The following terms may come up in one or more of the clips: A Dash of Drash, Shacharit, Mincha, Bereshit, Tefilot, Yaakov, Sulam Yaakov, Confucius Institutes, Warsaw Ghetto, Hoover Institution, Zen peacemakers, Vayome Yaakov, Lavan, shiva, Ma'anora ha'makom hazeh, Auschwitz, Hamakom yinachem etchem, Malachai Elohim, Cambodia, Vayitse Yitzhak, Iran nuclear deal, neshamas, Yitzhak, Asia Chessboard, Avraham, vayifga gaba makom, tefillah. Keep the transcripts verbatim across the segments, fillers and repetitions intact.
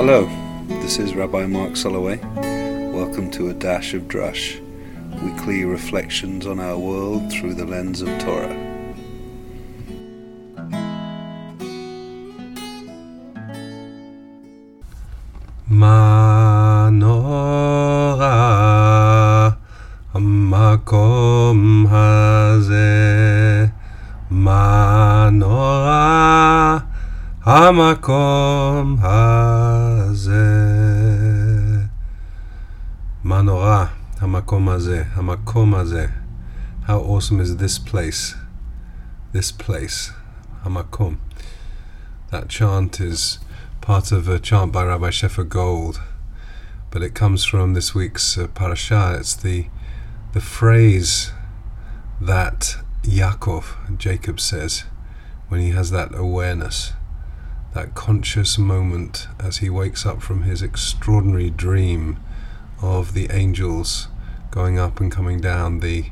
Hello, this is Rabbi Mark Soloway. Welcome to A Dash of Drash, weekly reflections on our world through the lens of Torah. Ma'anora ha'makom hazeh, Ma'anora ha'makom hazeh. Ma'anora ha'makom hazeh, ha'makom hazeh. How awesome is this place? This place, ha'makom. That chant is part of a chant by Rabbi Sheffer Gold, but it comes from this week's uh, parasha. It's the the phrase that Yaakov, Jacob, says when he has that awareness, that conscious moment as he wakes up from his extraordinary dream of the angels going up and coming down the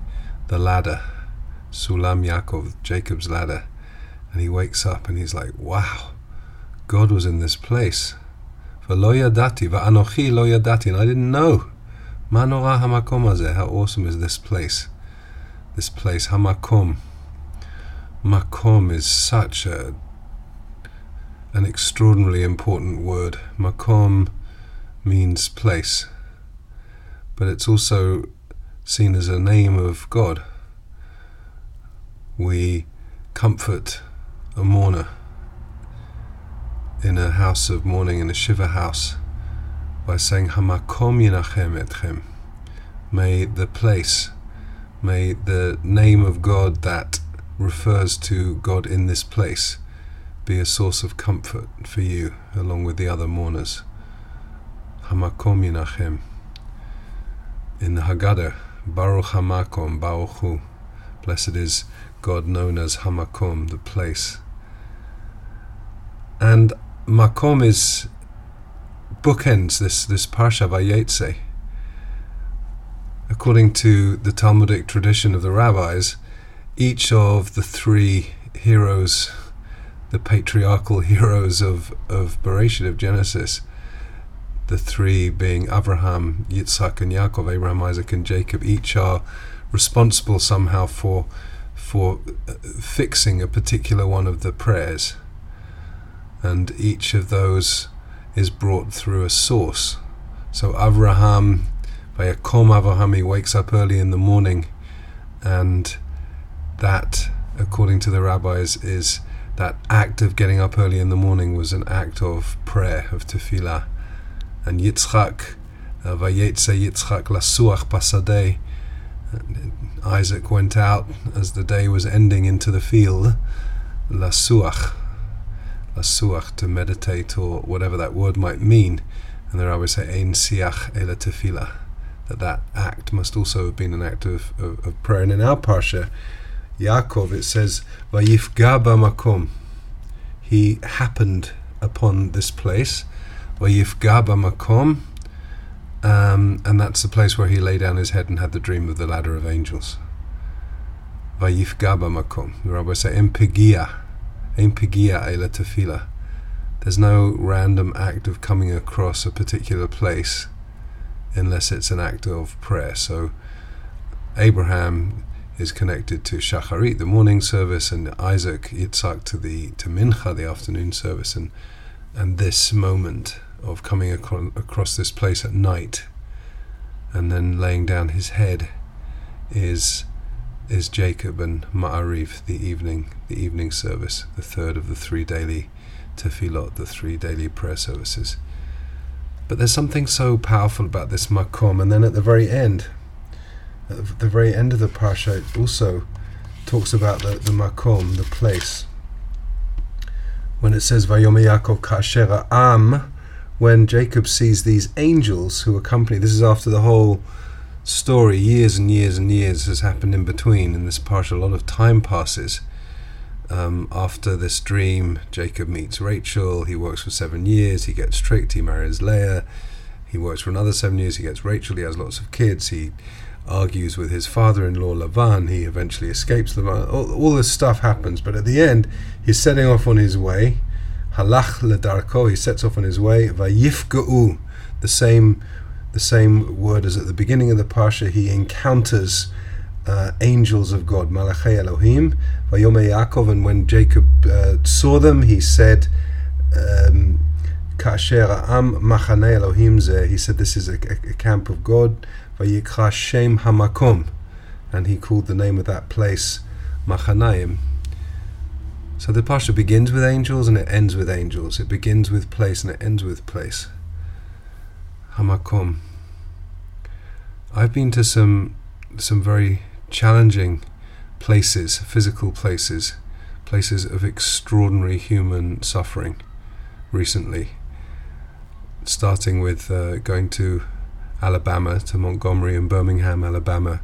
the ladder, Sulam Yaakov, Jacob's ladder, and he wakes up and he's like, wow, God was in this place. Va'lo yadati, va'anochi lo yadati, and I didn't know. Ma'anora ha'makom hazeh, how awesome is this place? This place, hamakom. Makom is such a an extraordinarily important word. Makom means place, but it's also seen as a name of God. We comfort a mourner in a house of mourning, in a shiva house, by saying Hamakom yinachem etchem. May the place, may the name of God that refers to God in this place be a source of comfort for you along with the other mourners. Hamakom yinachem. In the Haggadah, Baruch Hamakom, Baruch Hu, blessed is God known as Hamakom, the place. And Makom is bookends this this parsha by Vayitse. According to the Talmudic tradition of the rabbis, each of the three heroes, the patriarchal heroes of of Bereshit, of Genesis, the three being Avraham, Yitzhak, and Yaakov, Abraham, Isaac, and Jacob, each are responsible somehow for for fixing a particular one of the prayers, and each of those is brought through a source. So Avraham, Vayakom Avraham, he wakes up early in the morning, and that, according to the rabbis, is that act of getting up early in the morning was an act of prayer, of tefillah. And Yitzchak, uh, Vayitse Yitzhak Lasuach Pasadeh, Isaac went out as the day was ending into the field, Lasuach, Lasuach, to meditate, or whatever that word might mean. And the rabbis say, em pigia el tefila, that that act must also have been an act of, of, of prayer. And in our parsha, Yaakov, it says, vayifga gaba makom, he happened upon this place, vayifga gaba makom, um, and that's the place where he lay down his head and had the dream of the ladder of angels. Vayifga gaba makom, the rabbis say, em pigia, em pigia el tefila. There's no random act of coming across a particular place unless it's an act of prayer. So Abraham is connected to Shacharit, the morning service, and Isaac, Yitzhak, to the to Mincha, the afternoon service, and and this moment of coming acro- across this place at night and then laying down his head is is Jacob and Maariv, the evening the evening service, the third of the three daily Tefilot, the three daily prayer services. But there's something so powerful about this makom. And then at the very end, at the very end of the parsha, it also talks about the, the makom, the place. When it says, Vayome Yaakov Ka'asher Am, when Jacob sees these angels who accompany, this is after the whole story, years and years and years has happened in between in this parsha, a lot of time passes. Um, after this dream, Jacob meets Rachel, he works for seven years, he gets tricked, he marries Leah, he works for another seven years, he gets Rachel, he has lots of kids, he argues with his father-in-law Lavan, he eventually escapes Lavan, all, all this stuff happens, but at the end, he's setting off on his way, halach ledarko, he sets off on his way. Vayifga'u, the same the same word as at the beginning of the parsha, he encounters uh, angels of God, Malachai Elohim. Vayome Yaakov, and when Jacob uh, saw them, he said, um, Ka'asher Machane Elohim zeh, he said, this is a, a, a camp of God. Vayikra Shem Hamakom, and he called the name of that place Machanaim. So the parsha begins with angels and it ends with angels. It begins with place and it ends with place. Hamakom. I've been to some some very challenging places, physical places, places of extraordinary human suffering recently. Starting with uh, going to Alabama, to Montgomery and Birmingham, Alabama,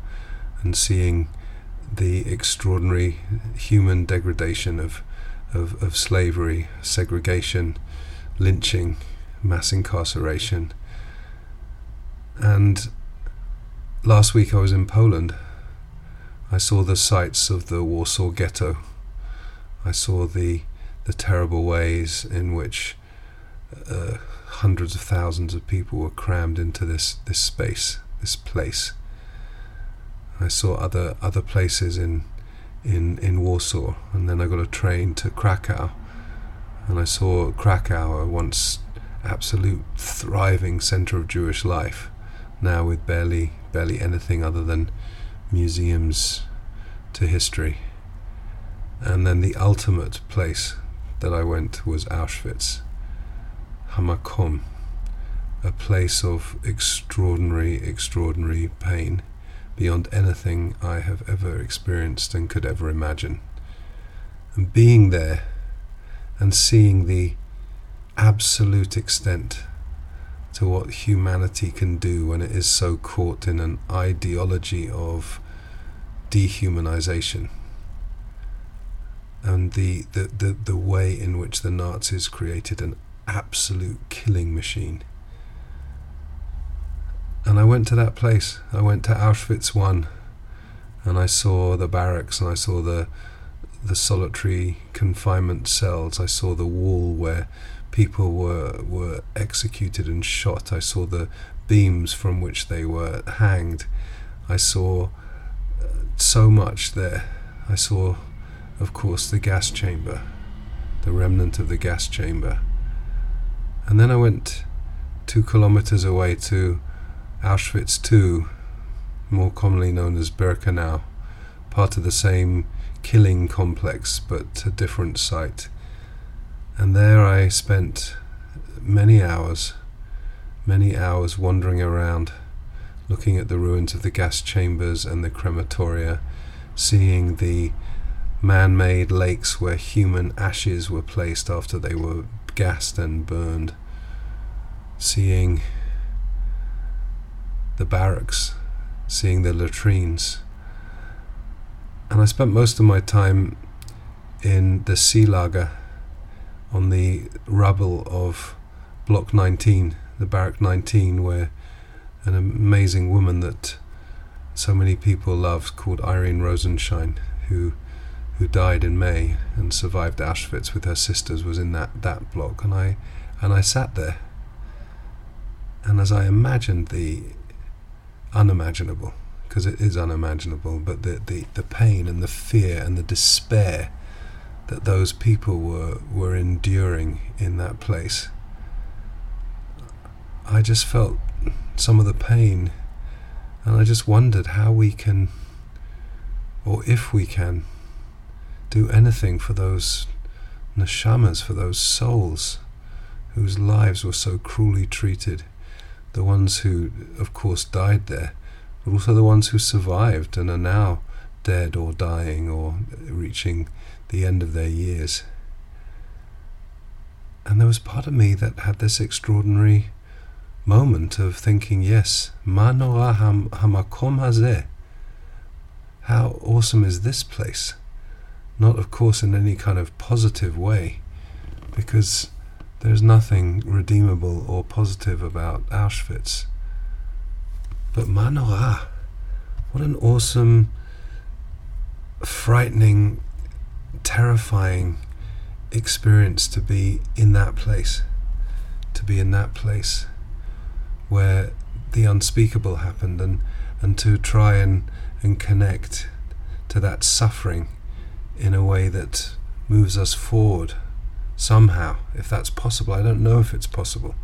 and seeing the extraordinary human degradation of, of of slavery, segregation, lynching, mass incarceration. And last week I was in Poland. I saw the sights of the Warsaw Ghetto. I saw the the terrible ways in which uh, hundreds of thousands of people were crammed into this, this space, this place. I saw other other places in, in in Warsaw, and then I got a train to Krakow, and I saw Krakow, a once absolute thriving centre of Jewish life, now with barely barely anything other than museums to history. And then the ultimate place that I went was Auschwitz, Hamakom, a place of extraordinary, extraordinary pain, beyond anything I have ever experienced and could ever imagine. And being there and seeing the absolute extent to what humanity can do when it is so caught in an ideology of dehumanization, and the, the, the, the way in which the Nazis created an absolute killing machine. And I went to that place. I went to Auschwitz one, and I saw the barracks, and I saw the the solitary confinement cells. I saw the wall where people were were executed and shot. I saw the beams from which they were hanged. I saw so much there. I saw, of course, the gas chamber, the remnant of the gas chamber. And then I went two kilometers away to Auschwitz two, more commonly known as Birkenau, part of the same killing complex but a different site. And there I spent many hours, many hours wandering around, looking at the ruins of the gas chambers and the crematoria, seeing the man-made lakes where human ashes were placed after they were gassed and burned, seeing the barracks, seeing the latrines. And I spent most of my time in the sea lager, on the rubble of block nineteen, the barrack nineteen, where an amazing woman that so many people loved called Irene Rosenshine, who who died in May and survived Auschwitz with her sisters, was in that, that block. And I and I sat there, and as I imagined the unimaginable, because it is unimaginable, but the, the, the pain and the fear and the despair that those people were were enduring in that place. I just felt some of the pain, and I just wondered how we can, or if we can, do anything for those neshamas, for those souls whose lives were so cruelly treated. The ones who, of course, died there, but also the ones who survived and are now dead or dying or reaching the end of their years. And there was part of me that had this extraordinary moment of thinking, yes, Ma'anora ha'makom hazeh. How awesome is this place? Not, of course, in any kind of positive way, because there's nothing redeemable or positive about Auschwitz. But Ma'anora, what an awesome, frightening, terrifying, experience to be in that place, to be in that place where the unspeakable happened, and, and to try and, and connect to that suffering in a way that moves us forward somehow, if that's possible. I don't know if it's possible.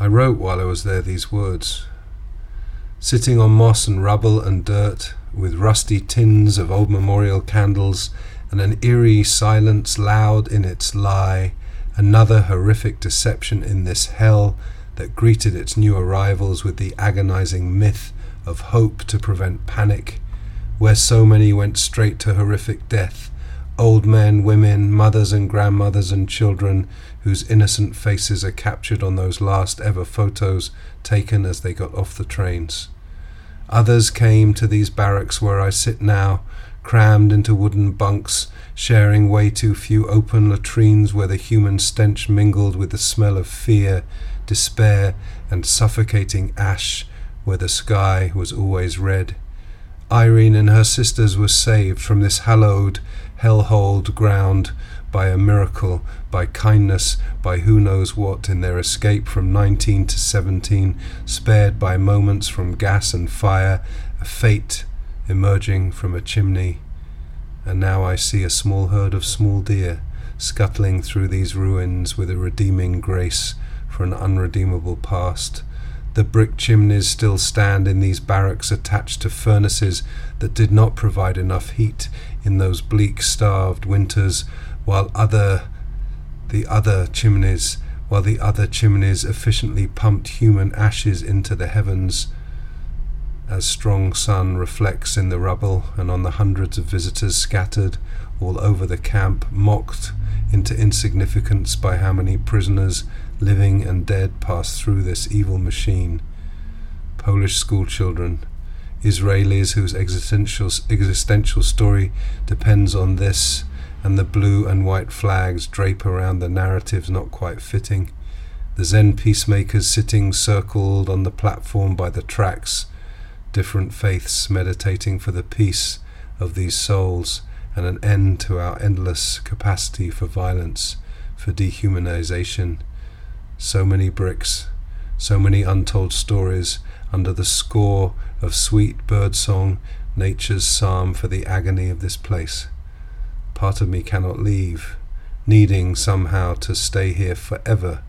I wrote while I was there these words: sitting on moss and rubble and dirt, with rusty tins of old memorial candles, and an eerie silence loud in its lie, another horrific deception in this hell that greeted its new arrivals with the agonizing myth of hope to prevent panic, where so many went straight to horrific death, old men, women, mothers and grandmothers and children, whose innocent faces are captured on those last ever photos taken as they got off the trains. Others came to these barracks where I sit now, crammed into wooden bunks, sharing way too few open latrines where the human stench mingled with the smell of fear, despair, and suffocating ash, where the sky was always red. Irene and her sisters were saved from this hallowed, hell-holed ground by a miracle, by kindness, by who knows what, in their escape from nineteen to seventeen, spared by moments from gas and fire, a fate emerging from a chimney. And now I see a small herd of small deer scuttling through these ruins with a redeeming grace for an unredeemable past. The brick chimneys still stand in these barracks, attached to furnaces that did not provide enough heat in those bleak, starved winters, while other, the other chimneys, while the other chimneys efficiently pumped human ashes into the heavens. As strong sun reflects in the rubble and on the hundreds of visitors scattered all over the camp, mocked into insignificance by how many prisoners, living and dead, pass through this evil machine. Polish schoolchildren, Israelis whose existential existential story depends on this, and the blue and white flags drape around the narratives not quite fitting. The Zen peacemakers sitting circled on the platform by the tracks, different faiths meditating for the peace of these souls and an end to our endless capacity for violence, for dehumanization. So many bricks, so many untold stories under the score of sweet birdsong, nature's psalm for the agony of this place. Part of me cannot leave, needing somehow to stay here forever,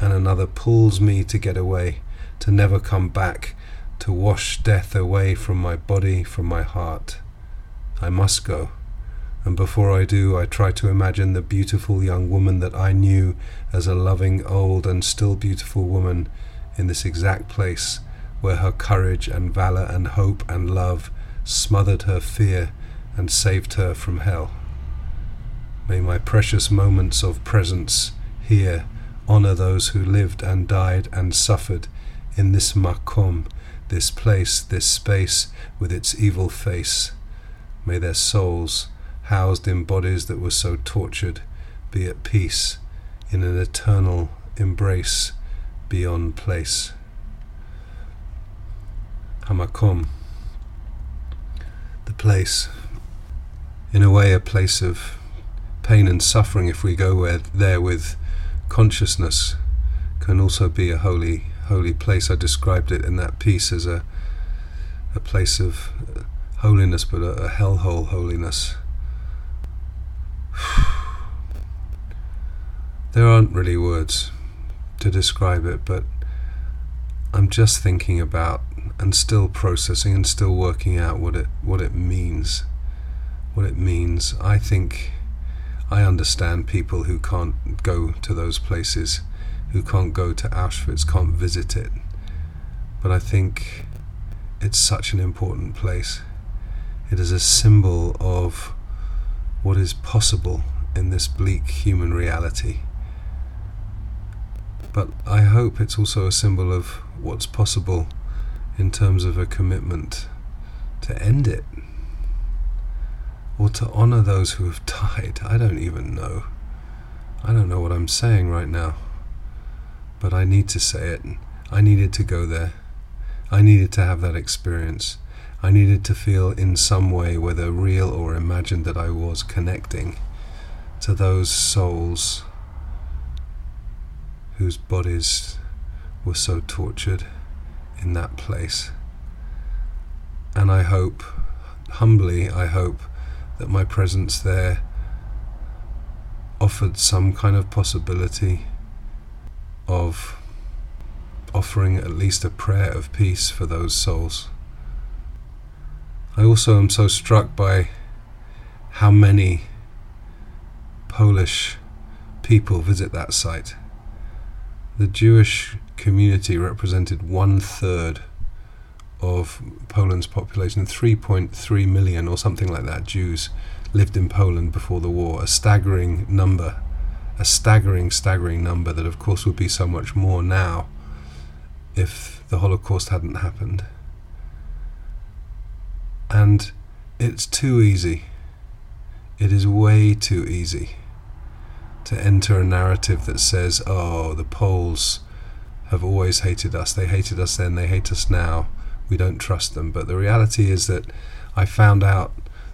and another pulls me to get away, to never come back, to wash death away from my body, from my heart. I must go, and before I do, I try to imagine the beautiful young woman that I knew as a loving, old, and still beautiful woman in this exact place, where her courage and valor and hope and love smothered her fear and saved her from hell. May my precious moments of presence here honor those who lived and died and suffered in this makom, this place, this space with its evil face. May their souls, housed in bodies that were so tortured, be at peace in an eternal embrace beyond place. Hamakom, the place. In a way, a place of pain and suffering, if we go where, there with consciousness, can also be a holy, holy place. I described it in that piece as a a place of holiness, but a, a hellhole holiness. There aren't really words to describe it, but I'm just thinking about and still processing and still working out what it what it means. What it means, I think. I understand people who can't go to those places, who can't go to Auschwitz, can't visit it. But I think it's such an important place. It is a symbol of what is possible in this bleak human reality. But I hope it's also a symbol of what's possible in terms of a commitment to end it, or to honour those who have died. I don't even know. I don't know what I'm saying right now. But I need to say it. I needed to go there. I needed to have that experience. I needed to feel in some way, whether real or imagined, that I was connecting to those souls whose bodies were so tortured in that place. And I hope, humbly, I hope that my presence there offered some kind of possibility of offering at least a prayer of peace for those souls. I also am so struck by how many Polish people visit that site. The Jewish community represented one third of Poland's population, three point three million or something like that Jews lived in Poland before the war, a staggering number, a staggering, staggering number that of course would be so much more now if the Holocaust hadn't happened. And it's too easy, it is way too easy to enter a narrative that says, oh, the Poles have always hated us, they hated us then, they hate us now, we don't trust them. But the reality is that I found out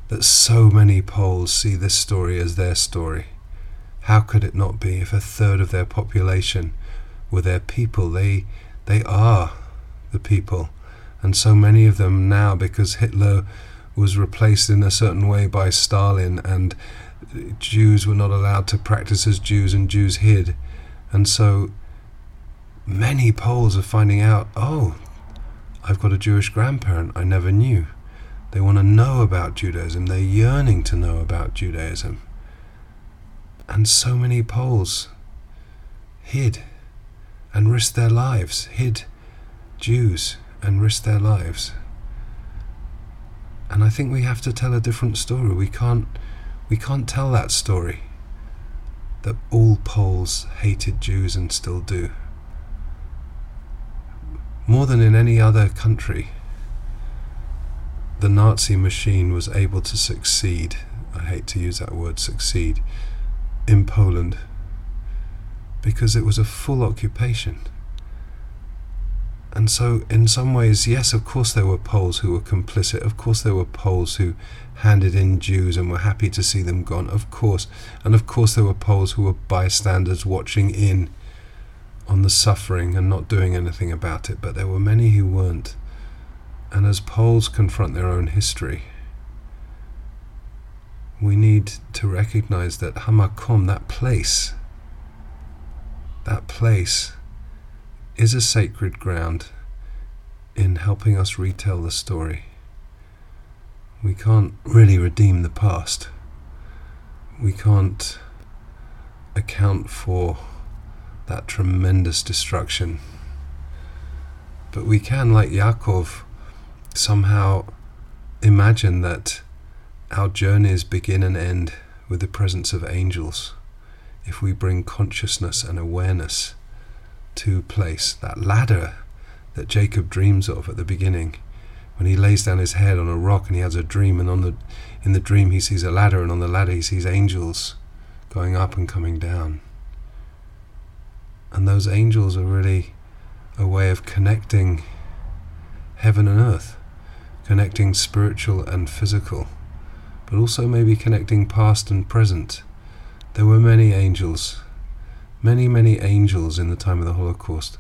that so many Poles see this story as their story. How could it not be if a third of their population were their people? They they are the people. And so many of them now, because Hitler was replaced in a certain way by Stalin and Jews were not allowed to practice as Jews and Jews hid. And so many Poles are finding out, oh, I've got a Jewish grandparent I never knew. They want to know about Judaism. They're yearning to know about Judaism. And so many Poles hid and risked their lives, hid Jews and risked their lives. And I think we have to tell a different story. We can't, we can't tell that story that all Poles hated Jews and still do. More than in any other country, the Nazi machine was able to succeed, I hate to use that word, succeed, in Poland, because it was a full occupation. And so in some ways, yes, of course there were Poles who were complicit, of course there were Poles who handed in Jews and were happy to see them gone, of course, and of course there were Poles who were bystanders watching in on the suffering and not doing anything about it, but there were many who weren't. And as Poles confront their own history, we need to recognize that Hamakom, that place, that place is a sacred ground in helping us retell the story. We can't really redeem the past. We can't account for that tremendous destruction. But we can, like Yaakov, somehow imagine that our journeys begin and end with the presence of angels, if we bring consciousness and awareness to place. That ladder that Jacob dreams of at the beginning, when he lays down his head on a rock and he has a dream, and on the in the dream he sees a ladder, and on the ladder he sees angels going up and coming down. And those angels are really a way of connecting heaven and earth, connecting spiritual and physical, but also maybe connecting past and present. There were many angels, many, many angels in the time of the Holocaust.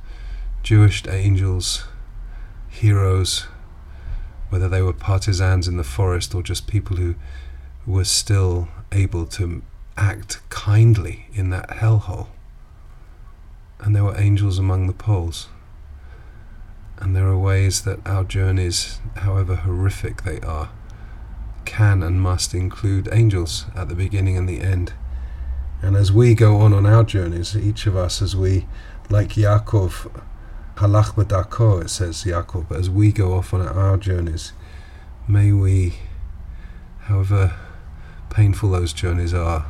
Jewish angels, heroes, whether they were partisans in the forest or just people who were still able to act kindly in that hellhole. And there were angels among the Poles. And there are ways that our journeys, however horrific they are, can and must include angels at the beginning and the end. And as we go on on our journeys, each of us, as we, like Yaakov, halach b'darko, it says Yaakov, but as we go off on our journeys, may we, however painful those journeys are,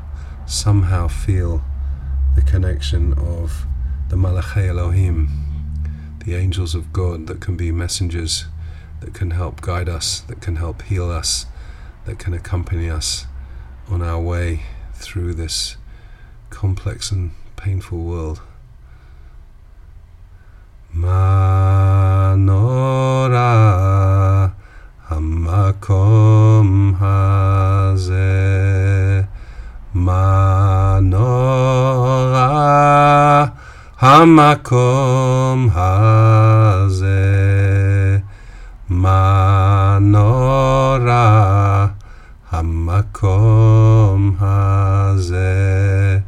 somehow feel the connection of the Malachai Elohim, the angels of God that can be messengers, that can help guide us, that can help heal us, that can accompany us on our way through this complex and painful world. Ma'anora ha'makom hazeh. Hamakom hazeh, Ma'anora ha'makom hazeh,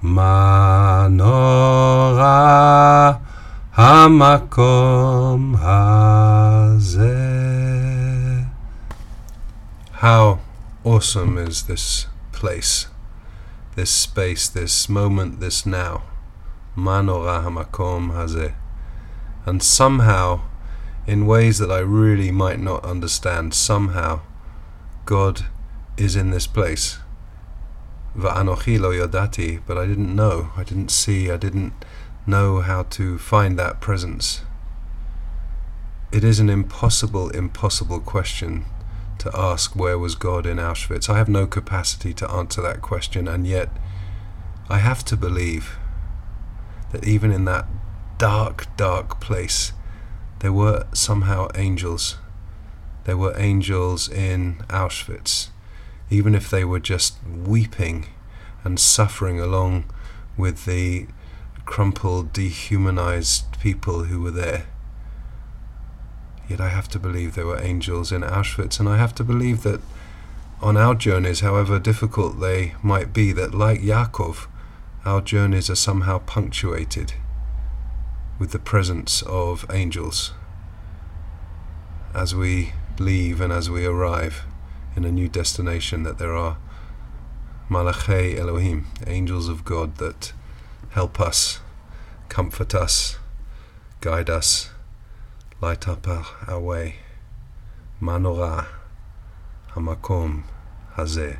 Ma'anora ha'makom hazeh. How awesome is this place, this space, this moment, this now. Ma'anora ha'makom hazeh. And somehow, in ways that I really might not understand, somehow God is in this place. Va'anochi lo yadati, but I didn't know, I didn't see, I didn't know how to find that presence. It is an impossible, impossible question to ask, where was God in Auschwitz? I have no capacity to answer that question, and yet I have to believe that even in that dark, dark place, there were somehow angels. There were angels in Auschwitz, even if they were just weeping and suffering along with the crumpled, dehumanized people who were there. Yet I have to believe there were angels in Auschwitz, and I have to believe that on our journeys, however difficult they might be, that like Yaakov, our journeys are somehow punctuated with the presence of angels as we leave and as we arrive in a new destination, that there are Malachai Elohim, angels of God, that help us, comfort us, guide us, light up our, our way. Ma'anora ha'makom hazeh.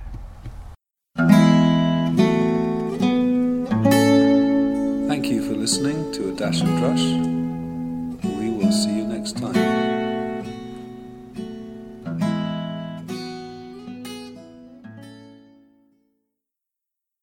Thank you for listening to A Dash of Drash.